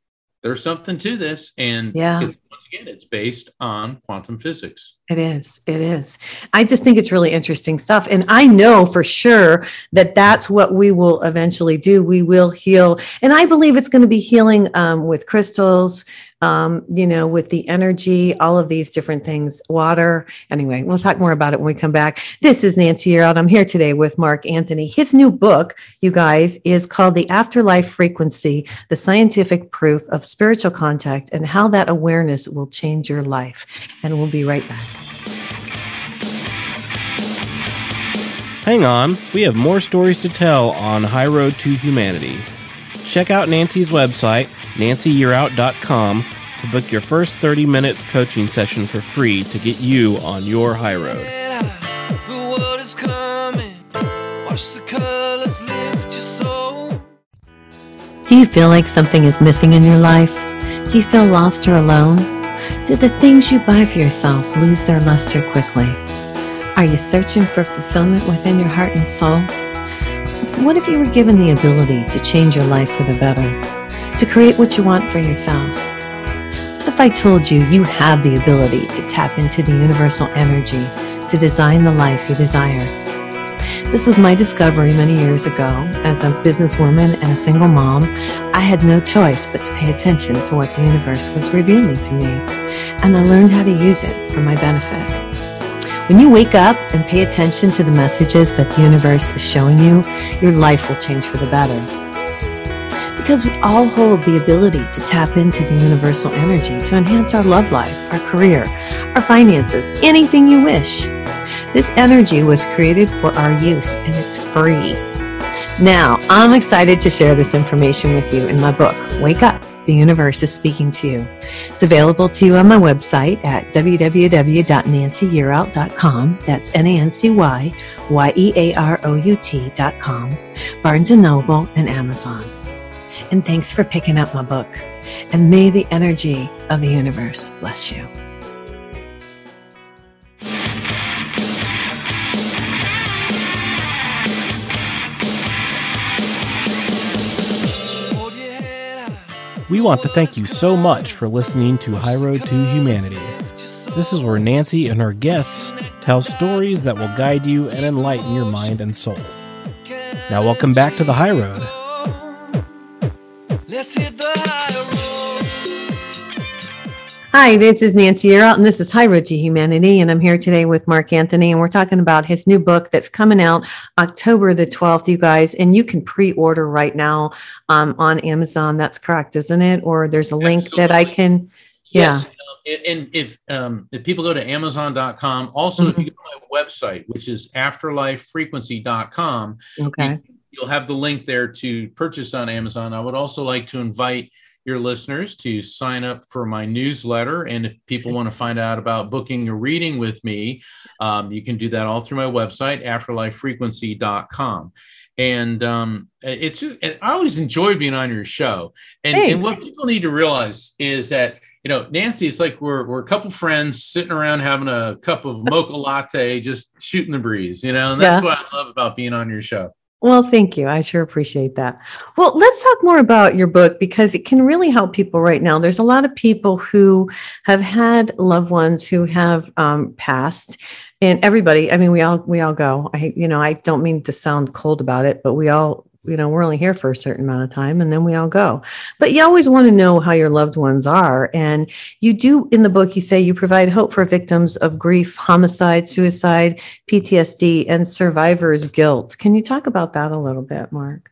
there's something to this. And yeah. once again, it's based on quantum physics. It is. It is. I just think it's really interesting stuff. And I know for sure that that's what we will eventually do. We will heal. And I believe it's going to be healing um, with crystals, um, you know, with the energy, all of these different things, water. Anyway, we'll talk more about it when we come back. This is Nancy Herald. I'm here today with Mark Anthony. His new book, you guys, is called The Afterlife Frequency, The Scientific Proof of Spiritual Contact and How That Awareness Will Change Your Life. And we'll be right back. Hang on, we have more stories to tell on High Road to Humanity. Check out Nancy's website, nancy year out dot com, to book your first thirty minutes coaching session for free to get you on your high road. Yeah, the world is coming. Watch the colors lift your soul. Do you feel like something is missing in your life? Do you feel lost or alone? Do the things you buy for yourself lose their luster quickly? Are you searching for fulfillment within your heart and soul? What if you were given the ability to change your life for the better, to create what you want for yourself? What if I told you you have the ability to tap into the universal energy to design the life you desire? This was my discovery many years ago. As a businesswoman and a single mom, I had no choice but to pay attention to what the universe was revealing to me, and I learned how to use it for my benefit. When you wake up and pay attention to the messages that the universe is showing you, your life will change for the better. Because we all hold the ability to tap into the universal energy to enhance our love life, our career, our finances, anything you wish. This energy was created for our use and it's free. Now, I'm excited to share this information with you in my book, Wake Up! The Universe is Speaking to You. It's available to you on my website at w w w dot nancy yearout dot com. That's N A N C Y Y E A R O U T dot com, Barnes and Noble, and Amazon. And thanks for picking up my book. And may the energy of the universe bless you. We want to thank you so much for listening to High Road to Humanity. This is where Nancy and her guests tell stories that will guide you and enlighten your mind and soul. Now welcome back to the High Road. Hi, this is Nancy Herald, and this is High Road to Humanity, and I'm here today with Mark Anthony, and we're talking about his new book that's coming out October the twelfth, you guys, and you can pre-order right now um, on Amazon. That's correct, isn't it? Or there's a link Absolutely. That I can, yeah. Yes. And if, um, if people go to amazon dot com, also mm-hmm. if you go to my website, which is afterlife frequency dot com, okay. you, you'll have the link there to purchase on Amazon. I would also like to invite your listeners to sign up for my newsletter. And if people want to find out about booking a reading with me, um, you can do that all through my website, afterlife frequency dot com. And um, it's just, I always enjoy being on your show. And, and what people need to realize is that, you know, Nancy, it's like we're we're a couple friends sitting around having a cup of mocha latte, just shooting the breeze, you know, and that's yeah. what I love about being on your show. Well, thank you. I sure appreciate that. Well, let's talk more about your book because it can really help people right now. There's a lot of people who have had loved ones who have um, passed, and everybody, I mean, we all, we all go, I, you know, I don't mean to sound cold about it, but we all, you know, we're only here for a certain amount of time and then we all go, but you always want to know how your loved ones are. And you do in the book, you say you provide hope for victims of grief, homicide, suicide, P T S D, and survivor's guilt. Can you talk about that a little bit, Mark?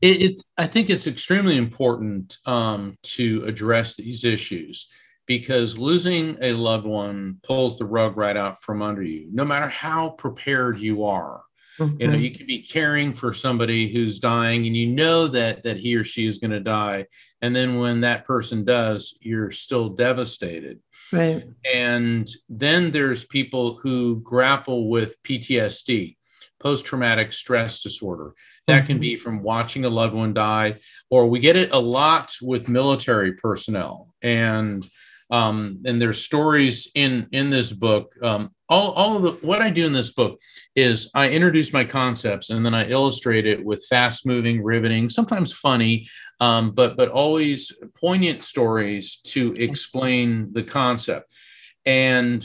It, it's, I think it's extremely important um, to address these issues because losing a loved one pulls the rug right out from under you, no matter how prepared you are. Mm-hmm. You know, you could be caring for somebody who's dying and you know that that he or she is going to die. And then when that person does, you're still devastated. Right. And then there's people who grapple with P T S D, post-traumatic stress disorder. That can be from watching a loved one die, or we get it a lot with military personnel. And um, and there's stories in in this book. Um, All, all of the, what I do in this book is I introduce my concepts and then I illustrate it with fast moving, riveting, sometimes funny, um, but, but always poignant stories to explain the concept. And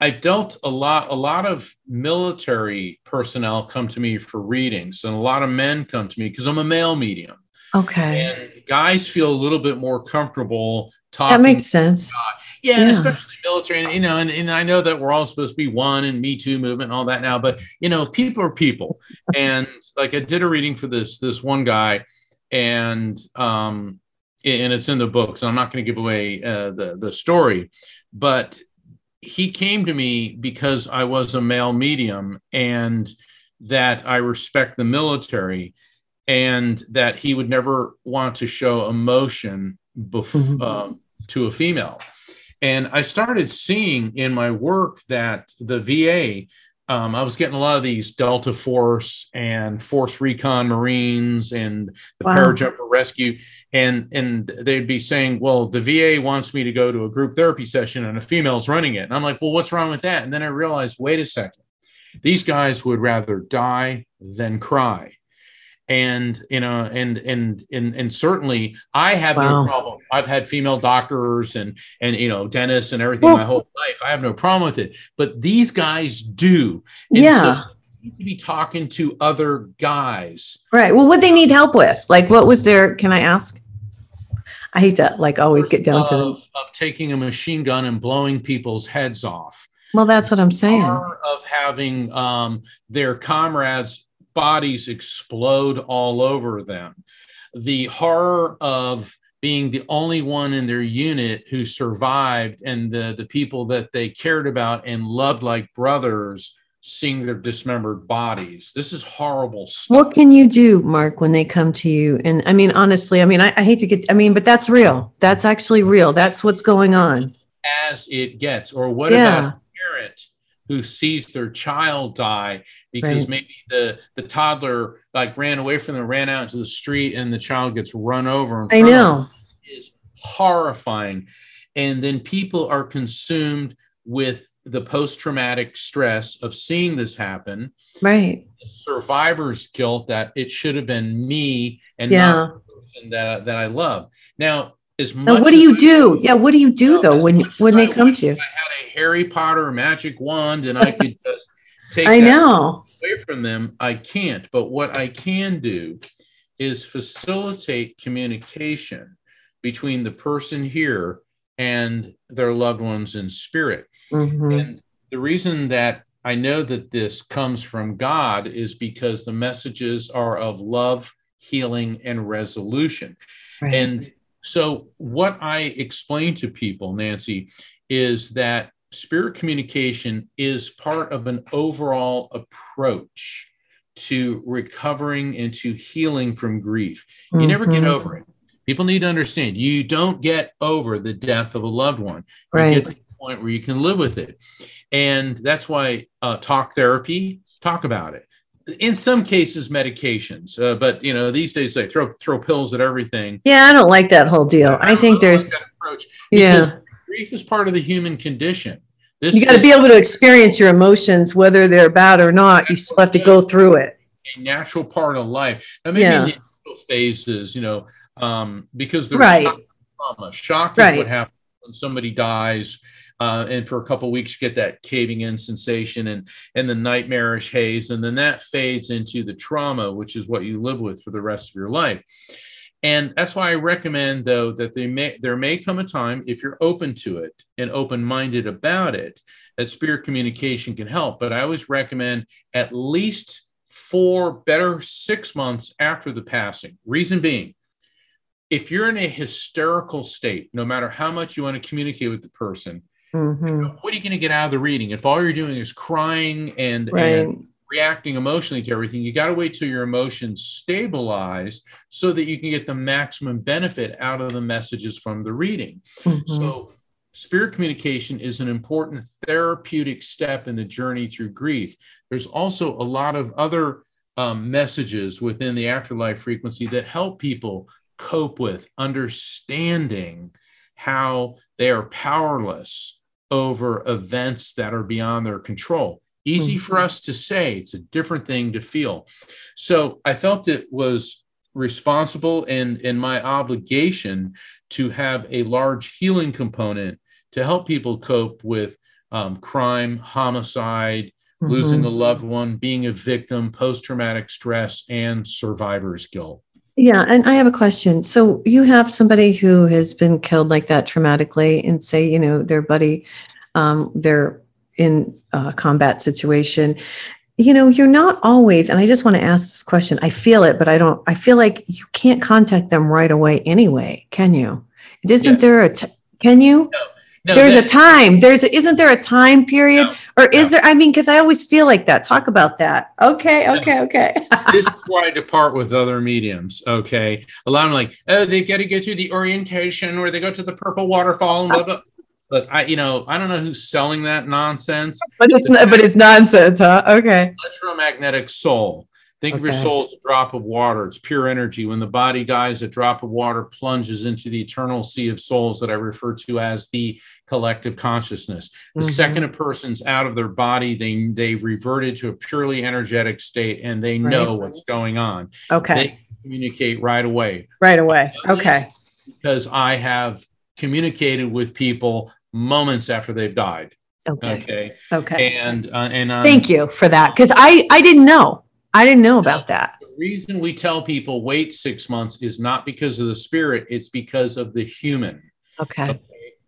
I've dealt a lot, a lot of military personnel come to me for readings, and a lot of men come to me because I'm a male medium. Okay. And guys feel a little bit more comfortable talking. That makes sense. About Yeah, yeah, especially military, and, you know, and, and I know that we're all supposed to be one and Me Too movement and all that now, but, you know, people are people. And like I did a reading for this, this one guy, and, um, and it's in the book, so I'm not going to give away uh, the, the story, but he came to me because I was a male medium and that I respect the military and that he would never want to show emotion bef- mm-hmm. uh, to a female. And I started seeing in my work that the V A, um, I was getting a lot of these Delta Force and Force Recon Marines and the wow. Parajumper Rescue. And, and they'd be saying, well, the V A wants me to go to a group therapy session and a female's running it. And I'm like, well, what's wrong with that? And then I realized, wait a second, these guys would rather die than cry. And, you know, and, and, and, and certainly I have wow. no problem. I've had female doctors and, and, you know, dentists and everything well, my whole life. I have no problem with it, but these guys do. And yeah. So you need to be talking to other guys. Right. Well, what they need help with, like, what was their, can I ask? I hate to like always get down of, to them. Of taking a machine gun and blowing people's heads off. Well, that's what I'm saying. Of having um, their comrades bodies explode all over them. The horror of being the only one in their unit who survived, and the, the people that they cared about and loved like brothers seeing their dismembered bodies. This is horrible stuff. What can you do, Mark, when they come to you? And I mean, honestly, I mean, I, I hate to get, I mean, but that's real. That's actually real. That's what's going on. As it gets. Or what yeah. about a parent who sees their child die because right. maybe the, the toddler like ran away from them, ran out into the street, and the child gets run over. In front I know. Of them. It is horrifying. And then people are consumed with the post-traumatic stress of seeing this happen. Right. The survivor's guilt that it should have been me and yeah. not the person that, that I love. Now, As much now, what do you do? Yeah, what do you do though when when they come to you? I had a Harry Potter magic wand, and I could just take I that know. Away from them. I can't. But what I can do is facilitate communication between the person here and their loved ones in spirit. Mm-hmm. And the reason that I know that this comes from God is because the messages are of love, healing, and resolution. Right. And so what I explain to people, Nancy, is that spirit communication is part of an overall approach to recovering and to healing from grief. You mm-hmm. never get over it. People need to understand, you don't get over the death of a loved one. Right. You get to the point where you can live with it. And that's why uh, talk therapy, talk about it. In some cases, medications. Uh, but, you know, these days they throw throw pills at everything. Yeah, I don't like that whole deal. I, I think there's... Like that approach, yeah. Grief is part of the human condition. This you got to be able to experience your emotions, whether they're bad or not. You still have to go through it. A natural part of life. Now, maybe yeah. in the initial phases, you know, um, because there's right. shock and trauma. Shock right. is what happens when somebody dies, uh, and for a couple of weeks you get that caving in sensation and and the nightmarish haze, and then that fades into the trauma, which is what you live with for the rest of your life. And that's why I recommend, though, that they may, there may come a time, if you're open to it and open-minded about it, that spirit communication can help. But I always recommend at least four, better six months after the passing. Reason being, if you're in a hysterical state, no matter how much you want to communicate with the person, mm-hmm. you know, what are you going to get out of the reading? If all you're doing is crying and, right. and reacting emotionally to everything, you got to wait till your emotions stabilize so that you can get the maximum benefit out of the messages from the reading. Mm-hmm. So spirit communication is an important therapeutic step in the journey through grief. There's also a lot of other um, messages within the afterlife frequency that help people cope with understanding how they are powerless over events that are beyond their control. Easy for us to say, it's a different thing to feel. So I felt it was responsible and, and my obligation to have a large healing component to help people cope with um, crime, homicide, mm-hmm. losing a loved one, being a victim, post-traumatic stress, and survivor's guilt. Yeah. And I have a question. So you have somebody who has been killed like that traumatically and say, you know, their buddy, um, their in a combat situation, you know, you're not always, and I just want to ask this question. I feel it, but I don't, I feel like you can't contact them right away anyway. Can you? Isn't yeah. there a, t- can you? No. No, there's that, a time, there's, a, isn't there a time period no, or is no. there, I mean, cause I always feel like that. Talk about that. Okay. Okay. No. Okay. This is why I depart with other mediums. Okay. A lot of them like, oh, they've got to go through the orientation or they go to the purple waterfall and blah, blah. But I, you know, I don't know who's selling that nonsense. But it's, not, but it's nonsense, huh? Okay. Electromagnetic soul. Think okay. of your soul as a drop of water. It's pure energy. When the body dies, a drop of water plunges into the eternal sea of souls that I refer to as the collective consciousness. The mm-hmm. second a person's out of their body, they they reverted to a purely energetic state, and they right. know what's going on. Okay. They communicate right away. Right away. Okay. Because I have communicated with people moments after they've died. Okay. Okay. Okay. And, uh, and um, thank you for that. Cause I, I didn't know, I didn't know about that. The reason we tell people wait six months is not because of the spirit. It's because of the human. Okay. okay.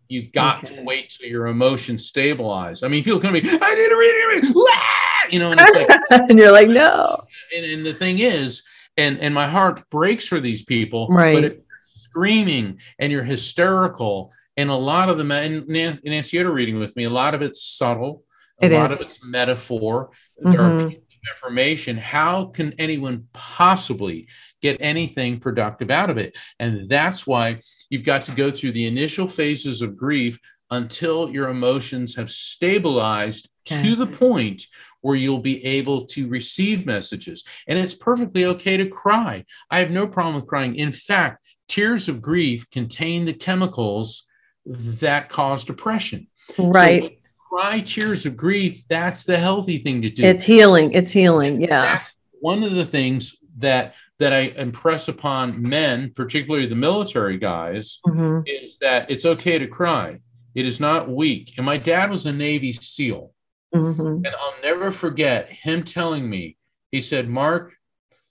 You've got okay. to wait till your emotions stabilize. I mean, people come to me, I need to read it. Read. You know, and it's like, and you're like, no. And, and the thing is, and, and my heart breaks for these people, right. But it, screaming and you're hysterical, and a lot of the and Nancy Herald reading with me, a lot of it's subtle, a it lot is. Of it's metaphor. Mm-hmm. There are pieces of information. How can anyone possibly get anything productive out of it? And that's why you've got to go through the initial phases of grief until your emotions have stabilized okay. to the point where you'll be able to receive messages. And it's perfectly okay to cry. I have no problem with crying. In fact, tears of grief contain the chemicals that cause depression. Right. So cry tears of grief. That's the healthy thing to do. It's healing. It's healing. Yeah. That's one of the things that that I impress upon men, particularly the military guys, mm-hmm. is that it's okay to cry. It is not weak. And my dad was a Navy SEAL. Mm-hmm. And I'll never forget him telling me, he said, Mark,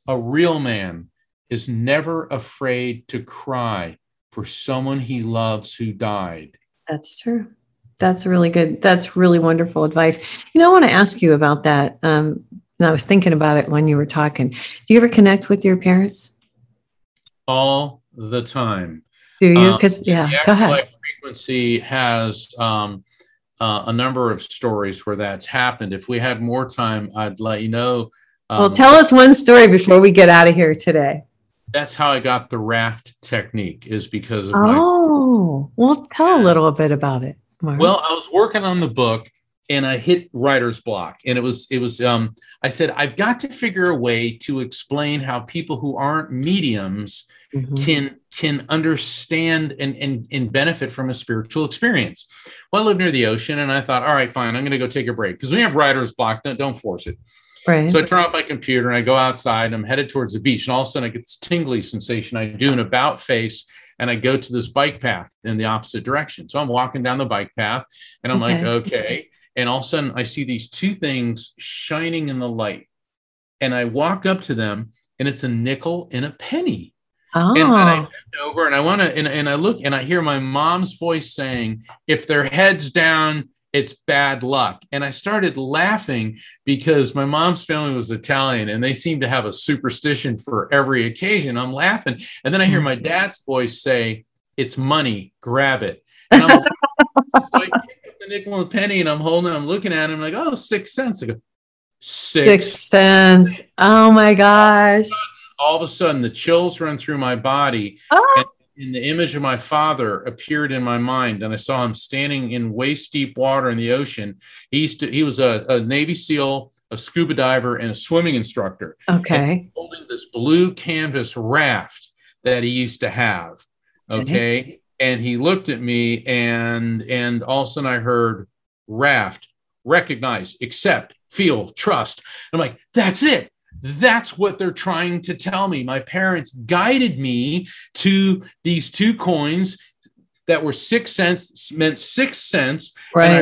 a real man is never afraid to cry for someone he loves who died. That's true. That's really good. That's really wonderful advice. You know, I want to ask you about that. Um, and I was thinking about it when you were talking. Do you ever connect with your parents? All the time. Do you? Because um, yeah, the Afterlife Frequency has um, uh, a number of stories where that's happened. If we had more time, I'd let you know. Um, well, tell us one story before we get out of here today. That's how I got the raft technique, is because of oh, my. Oh, well, tell a little bit about it, Mark. Well, I was working on the book and I hit writer's block, and it was it was. Um, I said I've got to figure a way to explain how people who aren't mediums mm-hmm. can can understand and and and benefit from a spiritual experience. Well, I lived near the ocean, and I thought, all right, fine, I'm going to go take a break because we have writer's block. Don't, don't force it. Right. So I turn off my computer and I go outside and I'm headed towards the beach. And all of a sudden I get this tingly sensation. I do an about face and I go to this bike path in the opposite direction. So I'm walking down the bike path and I'm okay. like, okay. And all of a sudden I see these two things shining in the light. And I walk up to them and it's a nickel and a penny. Oh. And, and I bend over and I want to, and, and I look and I hear my mom's voice saying, if their head's down, it's bad luck. And I started laughing because my mom's family was Italian and they seem to have a superstition for every occasion. I'm laughing. And then I hear my dad's voice say, it's money, grab it. And I'm like, so I pick up the nickel and penny and I'm holding it. I'm looking at him like, oh, six cents. I go, six, six cents. Oh my gosh. All of a sudden the chills run through my body. Oh. And- And the image of my father appeared in my mind, and I saw him standing in waist deep water in the ocean. He used to, he was a, a Navy SEAL, a scuba diver, and a swimming instructor. Okay. Holding this blue canvas raft that he used to have. Okay. Mm-hmm. And he looked at me, and and all of a sudden I heard raft, recognize, accept, feel, trust. I'm like, that's it. That's what they're trying to tell me. My parents guided me to these two coins that were six cents, meant six cents. Right. And I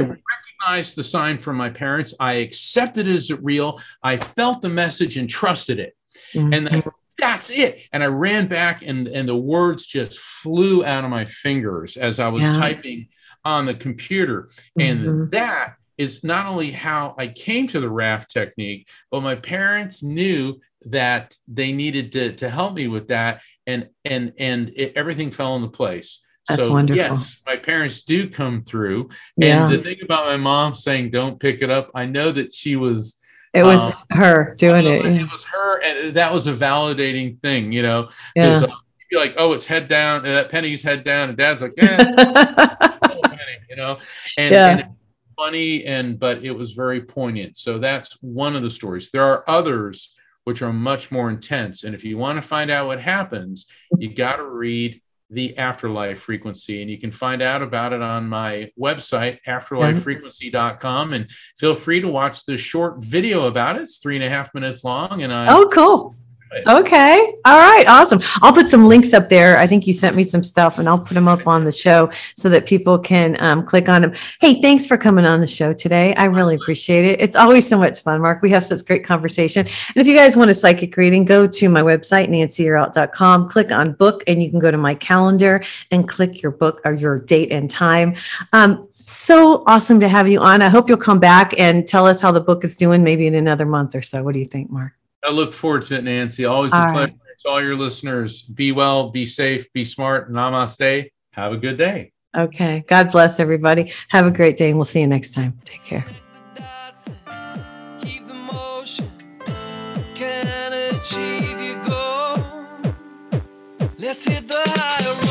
recognized the sign from my parents. I accepted it as real. I felt the message and trusted it. Mm-hmm. And the- That's it. And I ran back and, and the words just flew out of my fingers as I was yeah. typing on the computer. Mm-hmm. And that is not only how I came to the raft technique, but my parents knew that they needed to, to help me with that. And, and, and it, everything fell into place. That's so wonderful. Yes, my parents do come through. Yeah. And the thing about my mom saying, don't pick it up. I know that she was, it was um, her doing it. It was her. And that was a validating thing, you know, because yeah. uh, you'd be like, oh, it's head down. And that penny's head down. And dad's like, yeah, it's a penny, you know? And, yeah. and funny, and but it was very poignant. So that's one of the stories. There are others which are much more intense, and if you want to find out what happens, you got to read The Afterlife Frequency, and you can find out about it on my website, afterlife frequency dot com, and feel free to watch the short video about it. It's three and a half minutes long, and I oh cool okay. All right. Awesome. I'll put some links up there. I think you sent me some stuff, and I'll put them up on the show so that people can um, click on them. Hey, thanks for coming on the show today. I really appreciate it. It's always so much fun, Mark. We have such great conversation. And if you guys want a psychic reading, go to my website, nancy yearout dot com, click on book, and you can go to my calendar and click your book or your date and time. Um, so awesome to have you on. I hope you'll come back and tell us how the book is doing maybe in another month or so. What do you think, Mark? I look forward to it, Nancy. Always a pleasure. Right. To all your listeners, be well, be safe, be smart. Namaste. Have a good day. Okay. God bless everybody. Have a great day, and we'll see you next time. Take care. Keep the motion. Can achieve your goal. Let's hit the high road.